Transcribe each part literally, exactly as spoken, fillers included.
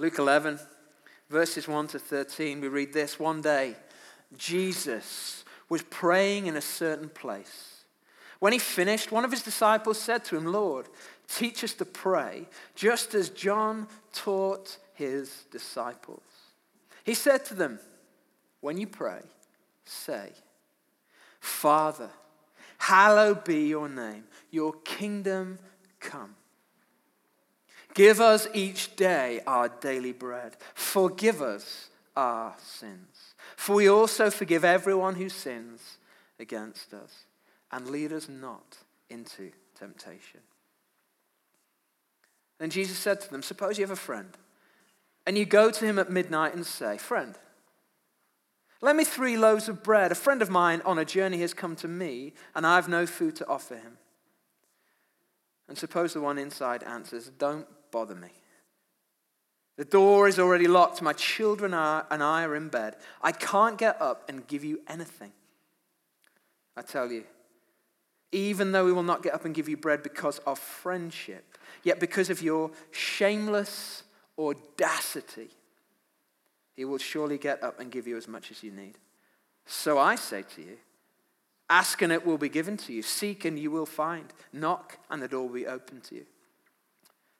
Luke eleven, verses one to thirteen, we read this. One day, Jesus was praying in a certain place. When he finished, one of his disciples said to him, "Lord, teach us to pray, just as John taught his disciples." He said to them, "When you pray, say, 'Father, hallowed be your name, your kingdom come. Give us each day our daily bread. Forgive us our sins, for we also forgive everyone who sins against us. And lead us not into temptation.'" Then Jesus said to them, "Suppose you have a friend, and you go to him at midnight and say, 'Friend, lend me three loaves of bread. A friend of mine on a journey has come to me, and I have no food to offer him.' And suppose the one inside answers, 'Don't bother me. The door is already locked. My children are, and I are in bed. I can't get up and give you anything.' I tell you, even though we will not get up and give you bread because of friendship, yet because of your shameless audacity, he will surely get up and give you as much as you need. So I say to you, ask and it will be given to you. Seek and you will find. Knock and the door will be opened to you.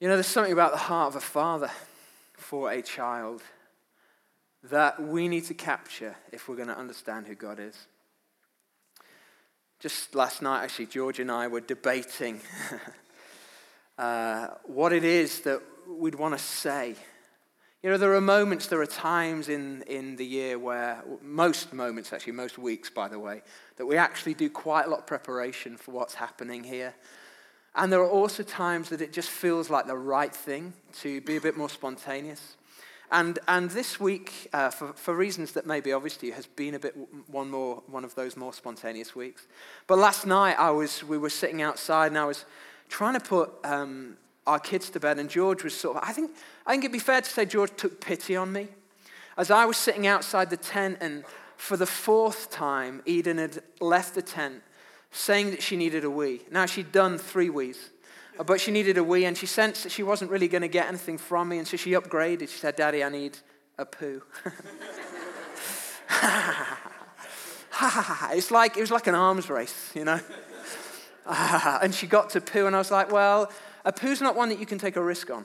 You know, there's something about the heart of a father for a child that we need to capture if we're going to understand who God is. Just last night, actually, George and I were debating uh, what it is that we'd want to say. You know, there are moments, there are times in, in the year where, most moments actually, most weeks, by the way, that we actually do quite a lot of preparation for what's happening here. And there are also times that it just feels like the right thing to be a bit more spontaneous. And and this week, uh, for, for reasons that may be obvious to you, has been a bit one more one of those more spontaneous weeks. But last night I was we were sitting outside and I was trying to put um, our kids to bed, and George was sort of I think I think it'd be fair to say George took pity on me, as I was sitting outside the tent, and for the fourth time Eden had left the tent, saying that she needed a wee. Now she'd done three wees. But she needed a wee, and she sensed that she wasn't really going to get anything from me, and so she upgraded. She said, "Daddy, I need a poo." It's like, it was like an arms race, you know. And she got to poo, and I was like, well, a poo's not one that you can take a risk on.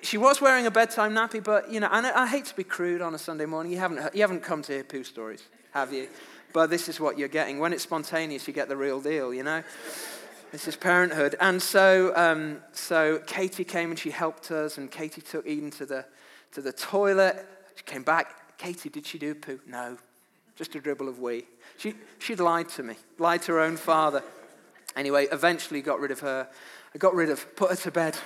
She was wearing a bedtime nappy, but, you know, and I hate to be crude on a Sunday morning. You haven't, you haven't come to hear poo stories, have you? But this is what you're getting. When it's spontaneous, you get the real deal, you know. This is parenthood. And so um, so Katie came and she helped us, and Katie took Eden to the to the toilet. She came back. Katie, did she do a poo? No, just a dribble of wee. She, she'd lied to me, lied to her own father. Anyway, eventually got rid of her. I got rid of, put her to bed.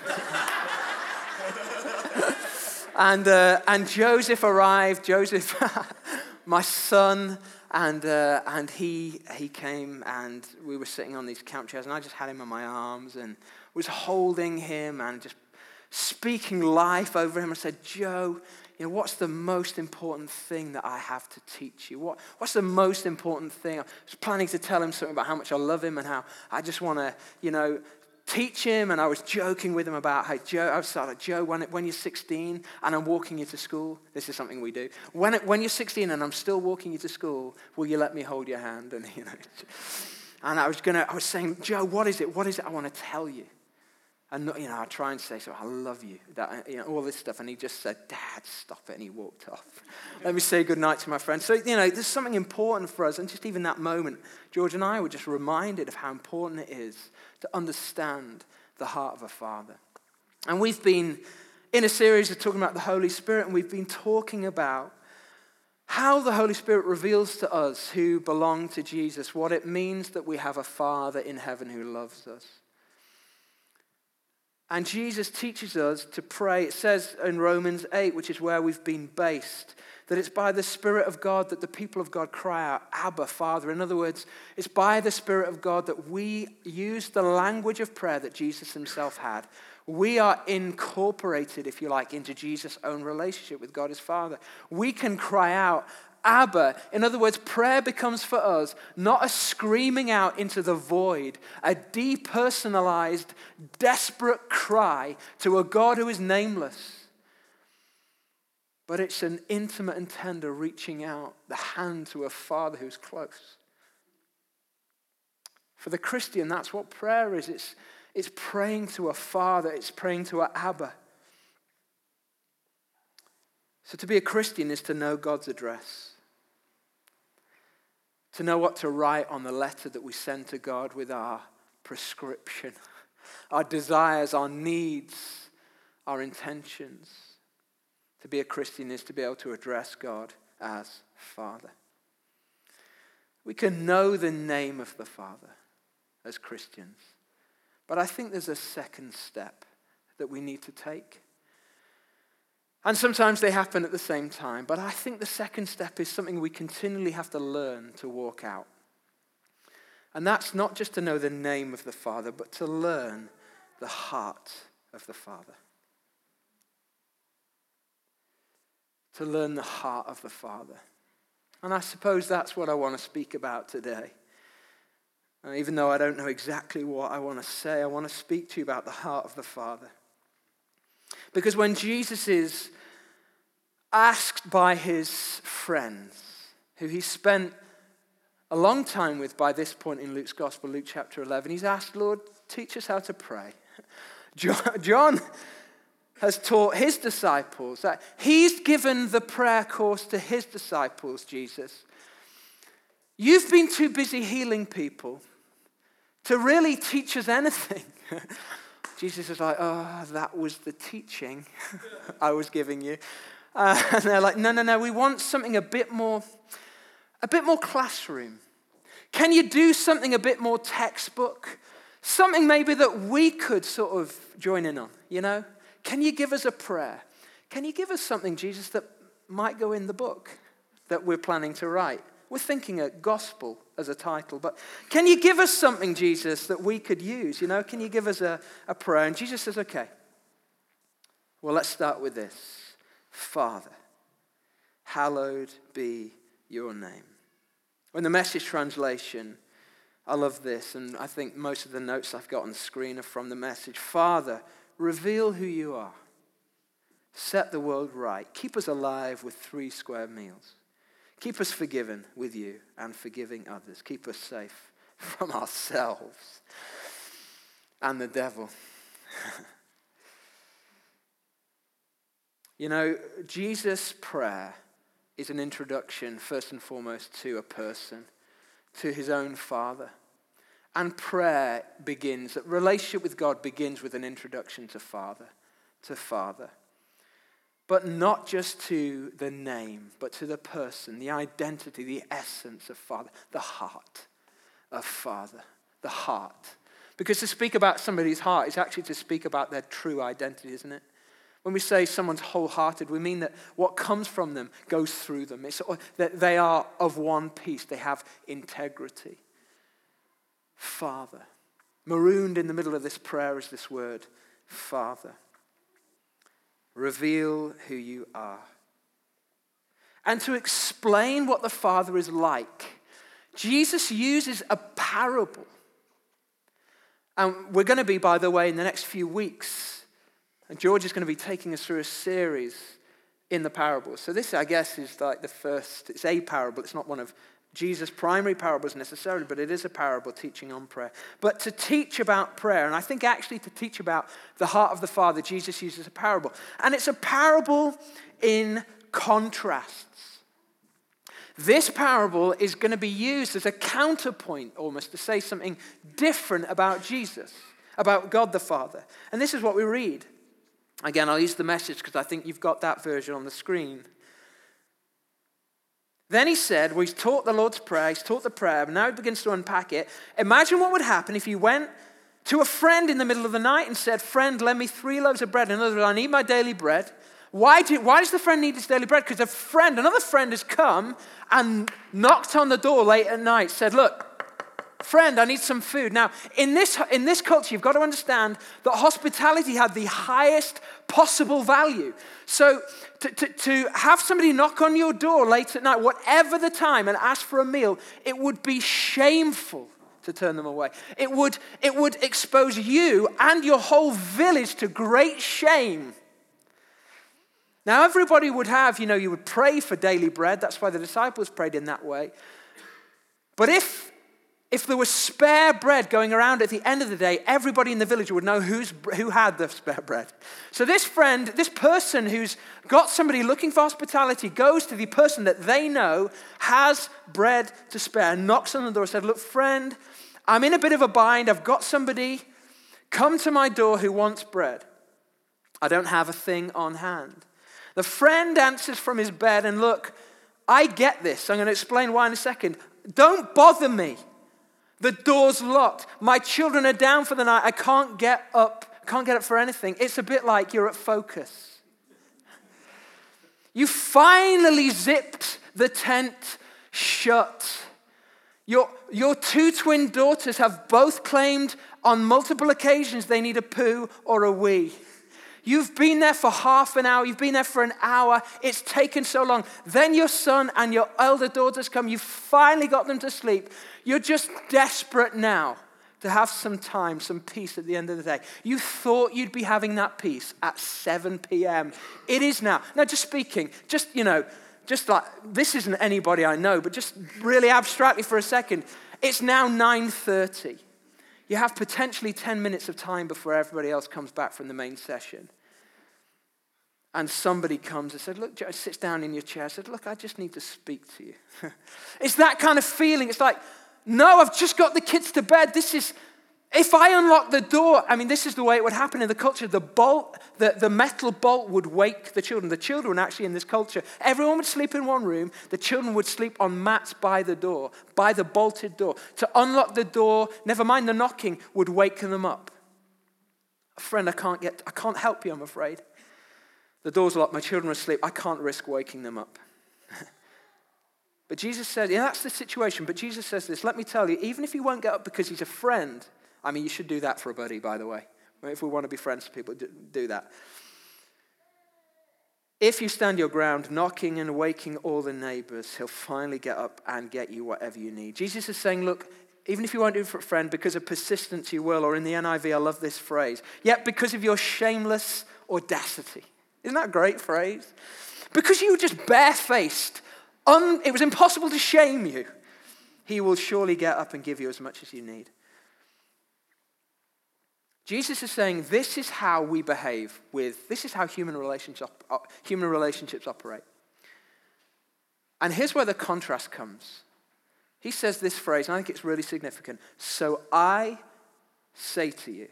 and uh, and Joseph arrived. Joseph, my son. And uh, and he he came, and we were sitting on these camp chairs, and I just had him in my arms and was holding him and just speaking life over him. I said, "Joe, you know, what's the most important thing that I have to teach you? What what's the most important thing?" I was planning to tell him something about how much I love him and how I just want to, you know, teach him. And I was joking with him about how Joe, I was like, Joe, when, when you're sixteen and I'm walking you to school, this is something we do. When when you're sixteen and I'm still walking you to school, will you let me hold your hand? And you know, and I was gonna, I was saying, Joe, what is it? What is it I want to tell you? And you know, I try and say, so I love you, that, you know, all this stuff. And he just said, "Dad, stop it," and he walked off. Let me say goodnight to my friend. So you know, there's something important for us, and just even that moment, George and I were just reminded of how important it is to understand the heart of a father. And we've been in a series of talking about the Holy Spirit, and we've been talking about how the Holy Spirit reveals to us who belong to Jesus, what it means that we have a Father in heaven who loves us. And Jesus teaches us to pray. It says in Romans eight, which is where we've been based, that it's by the Spirit of God that the people of God cry out, Abba, Father. In other words, it's by the Spirit of God that we use the language of prayer that Jesus himself had. We are incorporated, if you like, into Jesus' own relationship with God his Father. We can cry out, Abba. In other words, prayer becomes for us not a screaming out into the void, a depersonalized, desperate cry to a God who is nameless. But it's an intimate and tender reaching out the hand to a Father who's close. For the Christian, that's what prayer is. It's, it's praying to a Father. It's praying to an Abba. So to be a Christian is to know God's address. To know what to write on the letter that we send to God with our prescription, our desires, our needs, our intentions. To be a Christian is to be able to address God as Father. We can know the name of the Father as Christians, but I think there's a second step that we need to take. And sometimes they happen at the same time, but I think the second step is something we continually have to learn to walk out. And that's not just to know the name of the Father, but to learn the heart of the Father. To learn the heart of the Father. And I suppose that's what I want to speak about today. And even though I don't know exactly what I want to say, I want to speak to you about the heart of the Father. Because when Jesus is asked by his friends, who he spent a long time with by this point in Luke's Gospel, Luke chapter eleven, he's asked, Lord, teach us how to pray. John has taught his disciples that he's given the prayer course to his disciples, Jesus. You've been too busy healing people to really teach us anything. Jesus is like, oh, that was the teaching I was giving you. Uh, and they're like, no, no, no, we want something a bit more, a bit more classroom. Can you do something a bit more textbook? Something maybe that we could sort of join in on, you know? Can you give us a prayer? Can you give us something, Jesus, that might go in the book that we're planning to write? We're thinking a gospel as a title, but can you give us something, Jesus, that we could use? You know, can you give us a, a prayer? And Jesus says, okay, well, let's start with this. Father, hallowed be your name. In the Message translation, I love this, and I think most of the notes I've got on the screen are from the Message. Father, reveal who you are. Set the world right. Keep us alive with three square meals. Keep us forgiven with you and forgiving others. Keep us safe from ourselves and the devil. You know, Jesus' prayer is an introduction, first and foremost, to a person, to his own Father. And prayer begins, that relationship with God begins with an introduction to Father, to Father. But not just to the name, but to the person, the identity, the essence of Father, the heart of Father, the heart. Because to speak about somebody's heart is actually to speak about their true identity, isn't it? When we say someone's wholehearted, we mean that what comes from them goes through them. It's that they are of one piece. They have integrity. Father. Marooned in the middle of this prayer is this word, Father. Reveal who you are. And to explain what the Father is like, Jesus uses a parable. And we're going to be, by the way, in the next few weeks, and George is going to be taking us through a series in the parables. So this, I guess, is like the first, it's a parable. It's not one of Jesus' primary parables necessarily, but it is a parable teaching on prayer. But to teach about prayer, and I think actually to teach about the heart of the Father, Jesus uses a parable. And it's a parable in contrasts. This parable is going to be used as a counterpoint almost to say something different about Jesus, about God the Father. And this is what we read. Again, I'll use the Message because I think you've got that version on the screen. Then he said, well, he's taught the Lord's Prayer, he's taught the prayer, but now he begins to unpack it. Imagine what would happen if you went to a friend in the middle of the night and said, friend, lend me three loaves of bread. In other words, I need my daily bread. Why, do, why does the friend need his daily bread? Because a friend, another friend has come and knocked on the door late at night, said, look, friend, I need some food. Now, in this, in this culture, you've got to understand that hospitality had the highest possible value. So to, to, to have somebody knock on your door late at night, whatever the time, and ask for a meal, it would be shameful to turn them away. It would, it would expose you and your whole village to great shame. Now, everybody would have, you know, you would pray for daily bread. That's why the disciples prayed in that way. But if If there was spare bread going around at the end of the day, everybody in the village would know who's, who had the spare bread. So this friend, this person who's got somebody looking for hospitality goes to the person that they know has bread to spare, knocks on the door and said, look, friend, I'm in a bit of a bind. I've got somebody come to my door who wants bread. I don't have a thing on hand. The friend answers from his bed and look, I get this. I'm going to explain why in a second. Don't bother me. The door's locked. My children are down for the night. I can't get up. Can't get up for anything. It's a bit like you're at Focus. You finally zipped the tent shut. Your, your two twin daughters have both claimed on multiple occasions they need a poo or a wee. You've been there for half an hour. You've been there for an hour. It's taken so long. Then your son and your elder daughters come. You've finally got them to sleep. You're just desperate now to have some time, some peace at the end of the day. You thought you'd be having that peace at seven p.m. It is now. Now, just speaking, just, you know, just like, this isn't anybody I know, but just really abstractly for a second, it's now nine thirty. You have potentially ten minutes of time before everybody else comes back from the main session. And somebody comes and said, look, George, sits down in your chair. I said, look, I just need to speak to you. It's that kind of feeling. It's like, no, I've just got the kids to bed. This is, if I unlock the door, I mean, this is the way it would happen in the culture. The bolt, the, the metal bolt would wake the children. The children actually in this culture, everyone would sleep in one room. The children would sleep on mats by the door, by the bolted door. To unlock the door, never mind the knocking, would wake them up. Friend, I can't get, I can't help you, I'm afraid. The door's locked, my children are asleep. I can't risk waking them up. But Jesus said, yeah, that's the situation. But Jesus says this, let me tell you, even if you won't get up because he's a friend, I mean, you should do that for a buddy, by the way. If we want to be friends with people, do that. If you stand your ground, knocking and waking all the neighbors, he'll finally get up and get you whatever you need. Jesus is saying, look, even if you won't do it for a friend, because of persistence you will, or in the N I V, I love this phrase, yet because of your shameless audacity. Isn't that a great phrase? Because you were just barefaced, Un, it was impossible to shame you. He will surely get up and give you as much as you need. Jesus is saying this is how we behave with, this is how human relationships, human relationships operate. And here's where the contrast comes. He says this phrase, and I think it's really significant. So I say to you,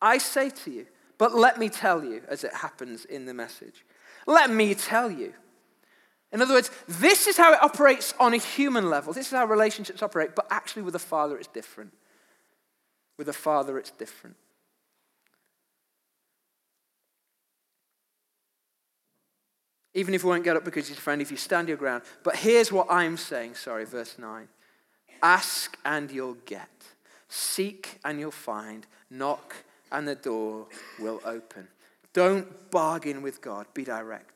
I say to you, but let me tell you, as it happens in the message. Let me tell you. In other words, this is how it operates on a human level. This is how relationships operate, but actually with a father, it's different. With a father, it's different. Even if you won't get up because he's a friend, if you stand your ground. But here's what I'm saying, sorry, verse nine. Ask and you'll get. Seek and you'll find. Knock and the door will open. Don't bargain with God. Be direct.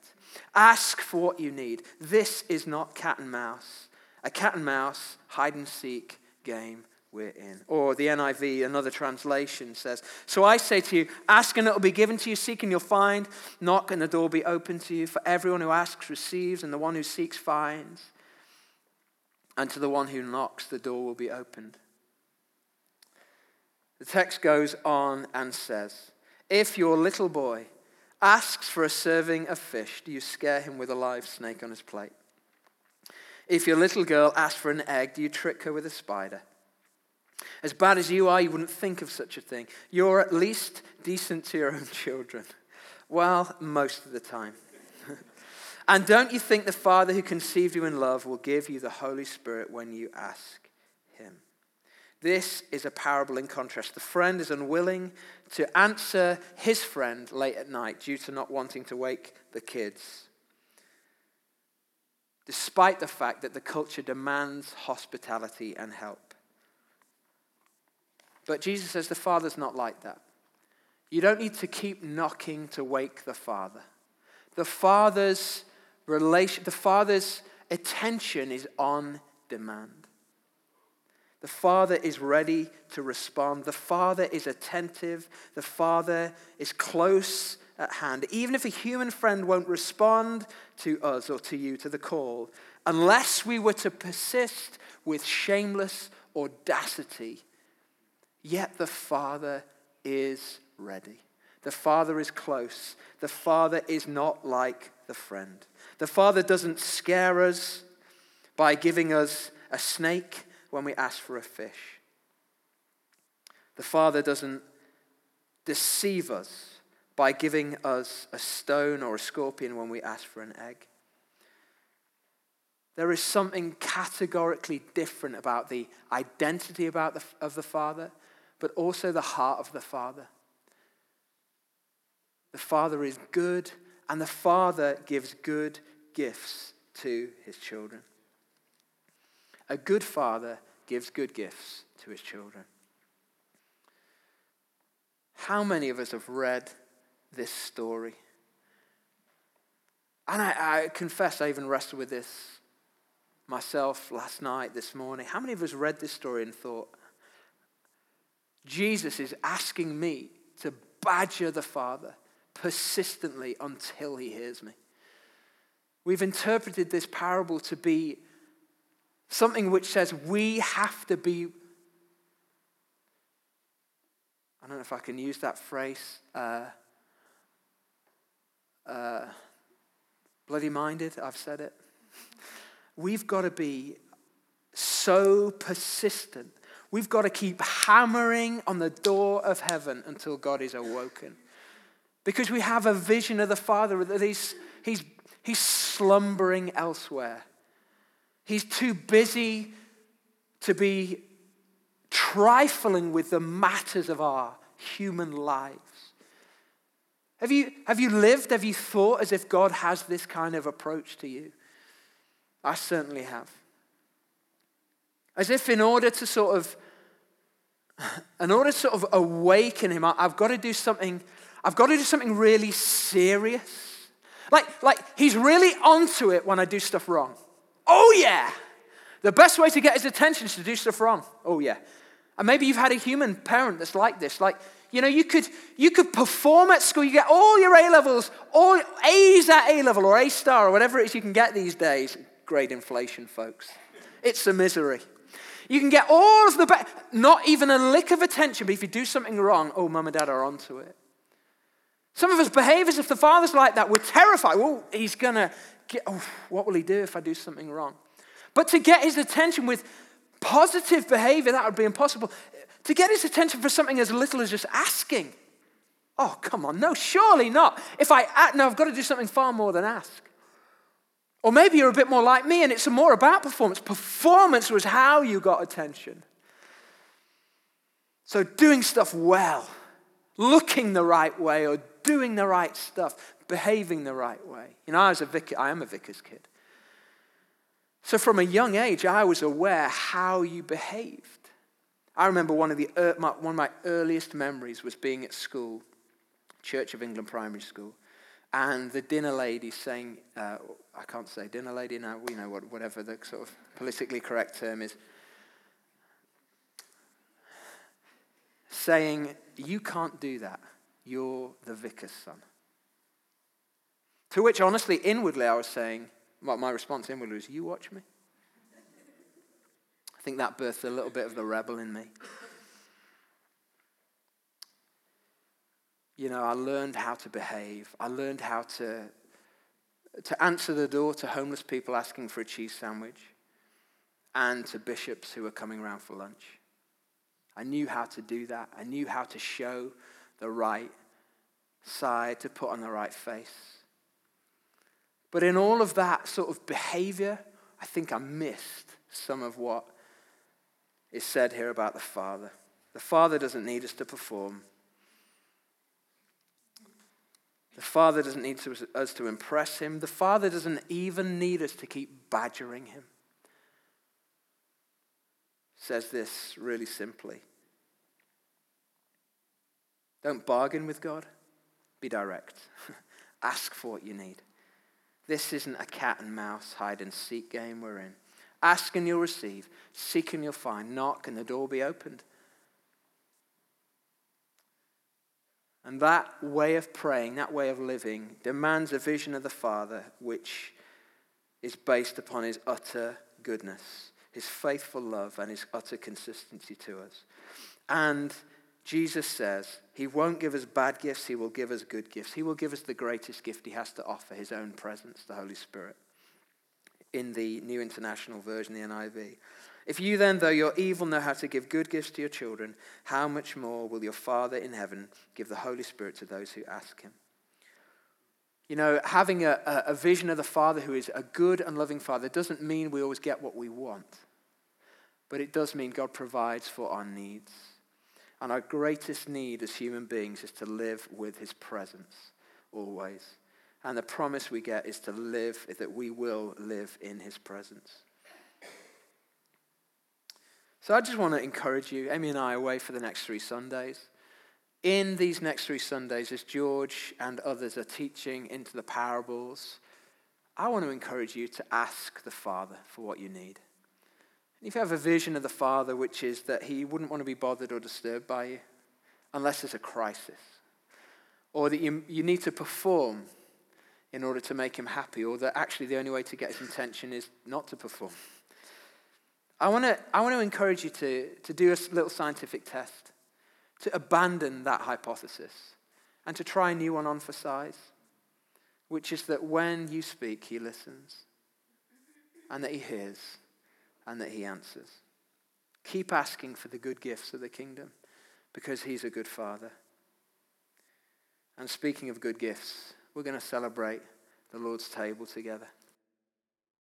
Ask for what you need. This is not cat and mouse. A cat and mouse, hide and seek game we're in. Or the N I V, another translation says, so I say to you, ask and it will be given to you, seek and you'll find, knock and the door will be open to you. For everyone who asks receives, and the one who seeks finds. And to the one who knocks, the door will be opened. The text goes on and says, if your little boy asks for a serving of fish, do you scare him with a live snake on his plate? If your little girl asks for an egg, do you trick her with a spider? As bad as you are, you wouldn't think of such a thing. You're at least decent to your own children. Well, most of the time. And don't you think the Father who conceived you in love will give you the Holy Spirit when you ask him? This is a parable in contrast. The friend is unwilling to answer his friend late at night due to not wanting to wake the kids, despite the fact that the culture demands hospitality and help. But Jesus says the Father's not like that. You don't need to keep knocking to wake the Father. The Father's relation, the Father's attention is on demand. The Father is ready to respond. The Father is attentive. The Father is close at hand. Even if a human friend won't respond to us or to you, to the call, unless we were to persist with shameless audacity, yet the Father is ready. The Father is close. The Father is not like the friend. The Father doesn't scare us by giving us a snake when we ask for a fish. The Father doesn't deceive us by giving us a stone or a scorpion when we ask for an egg. There is something categorically different about the identity about the, of the Father, but also the heart of the Father. The Father is good, and the Father gives good gifts to his children. A good Father gives good gifts to his children. How many of us have read this story? And I, I confess I even wrestled with this myself last night, this morning. How many of us read this story and thought, Jesus is asking me to badger the Father persistently until he hears me? We've interpreted this parable to be something which says we have to be, I don't know if I can use that phrase, uh, Uh, bloody-minded, I've said it. We've got to be so persistent. We've got to keep hammering on the door of heaven until God is awoken. Because we have a vision of the Father that he's, he's, he's slumbering elsewhere. He's too busy to be trifling with the matters of our human lives. Have you, have you lived, have you thought as if God has this kind of approach to you? I certainly have. As if in order to sort of, in order to sort of awaken him, I've got to do something, I've got to do something really serious. Like, like he's really onto it when I do stuff wrong. Oh yeah. The best way to get his attention is to do stuff wrong. Oh yeah. And maybe you've had a human parent that's like this, like, you know, you could you could perform at school. You get all your A-levels, all A's at A-level or A-star or whatever it is you can get these days. Grade inflation, folks. It's a misery. You can get all of the best, not even a lick of attention, but if you do something wrong, oh, mum and dad are onto it. Some of us behave as if the Father's like that. We're terrified. Well, he's going to get, oh, what will he do if I do something wrong? But to get his attention with positive behavior, that would be impossible. To get his attention for something as little as just asking. Oh, come on. No, surely not. If I act, no, I've got to do something far more than ask. Or maybe you're a bit more like me and it's more about performance. Performance was how you got attention. So doing stuff well, looking the right way or doing the right stuff, behaving the right way. You know, I was a vicar, I am a vicar's kid. So from a young age, I was aware how you behave. I remember one of the one of my earliest memories was being at school, Church of England primary school, and the dinner lady saying, uh, I can't say dinner lady now, we know what, whatever the sort of politically correct term is, saying, "You can't do that. You're the vicar's son." To which, honestly, inwardly, I was saying, well, my response inwardly was, "You watch me." I think that birthed a little bit of the rebel in me. You know, I learned how to behave. I learned how to, to answer the door to homeless people asking for a cheese sandwich and to bishops who were coming around for lunch. I knew how to do that. I knew how to show the right side, to put on the right face. But in all of that sort of behavior, I think I missed some of what is said here about the Father. The Father doesn't need us to perform. The Father doesn't need us to impress him. The Father doesn't even need us to keep badgering him. Says this really simply. Don't bargain with God. Be direct. Ask for what you need. This isn't a cat and mouse hide and seek game we're in. Ask and you'll receive. Seek and you'll find. Knock and the door will be opened. And that way of praying, that way of living, demands a vision of the Father which is based upon his utter goodness, his faithful love, and his utter consistency to us. And Jesus says he won't give us bad gifts, he will give us good gifts. He will give us the greatest gift he has to offer, his own presence, the Holy Spirit. In the New International Version, the N I V. If you then, though you're evil, know how to give good gifts to your children, how much more will your Father in heaven give the Holy Spirit to those who ask him? You know, having a, a vision of the Father who is a good and loving Father doesn't mean we always get what we want. But it does mean God provides for our needs. And our greatest need as human beings is to live with his presence always. And the promise we get is to live, that we will live in his presence. So I just want to encourage you, Amy and I are away for the next three Sundays. In these next three Sundays, as George and others are teaching into the parables, I want to encourage you to ask the Father for what you need. And if you have a vision of the Father, which is that he wouldn't want to be bothered or disturbed by you, unless there's a crisis, or that you, you need to perform in order to make him happy, or that actually the only way to get his attention is not to perform. I want to I want to encourage you to, to do a little scientific test, to abandon that hypothesis, and to try a new one on for size, which is that when you speak, he listens, and that he hears, and that he answers. Keep asking for the good gifts of the kingdom, because he's a good Father. And speaking of good gifts, we're going to celebrate the Lord's table together.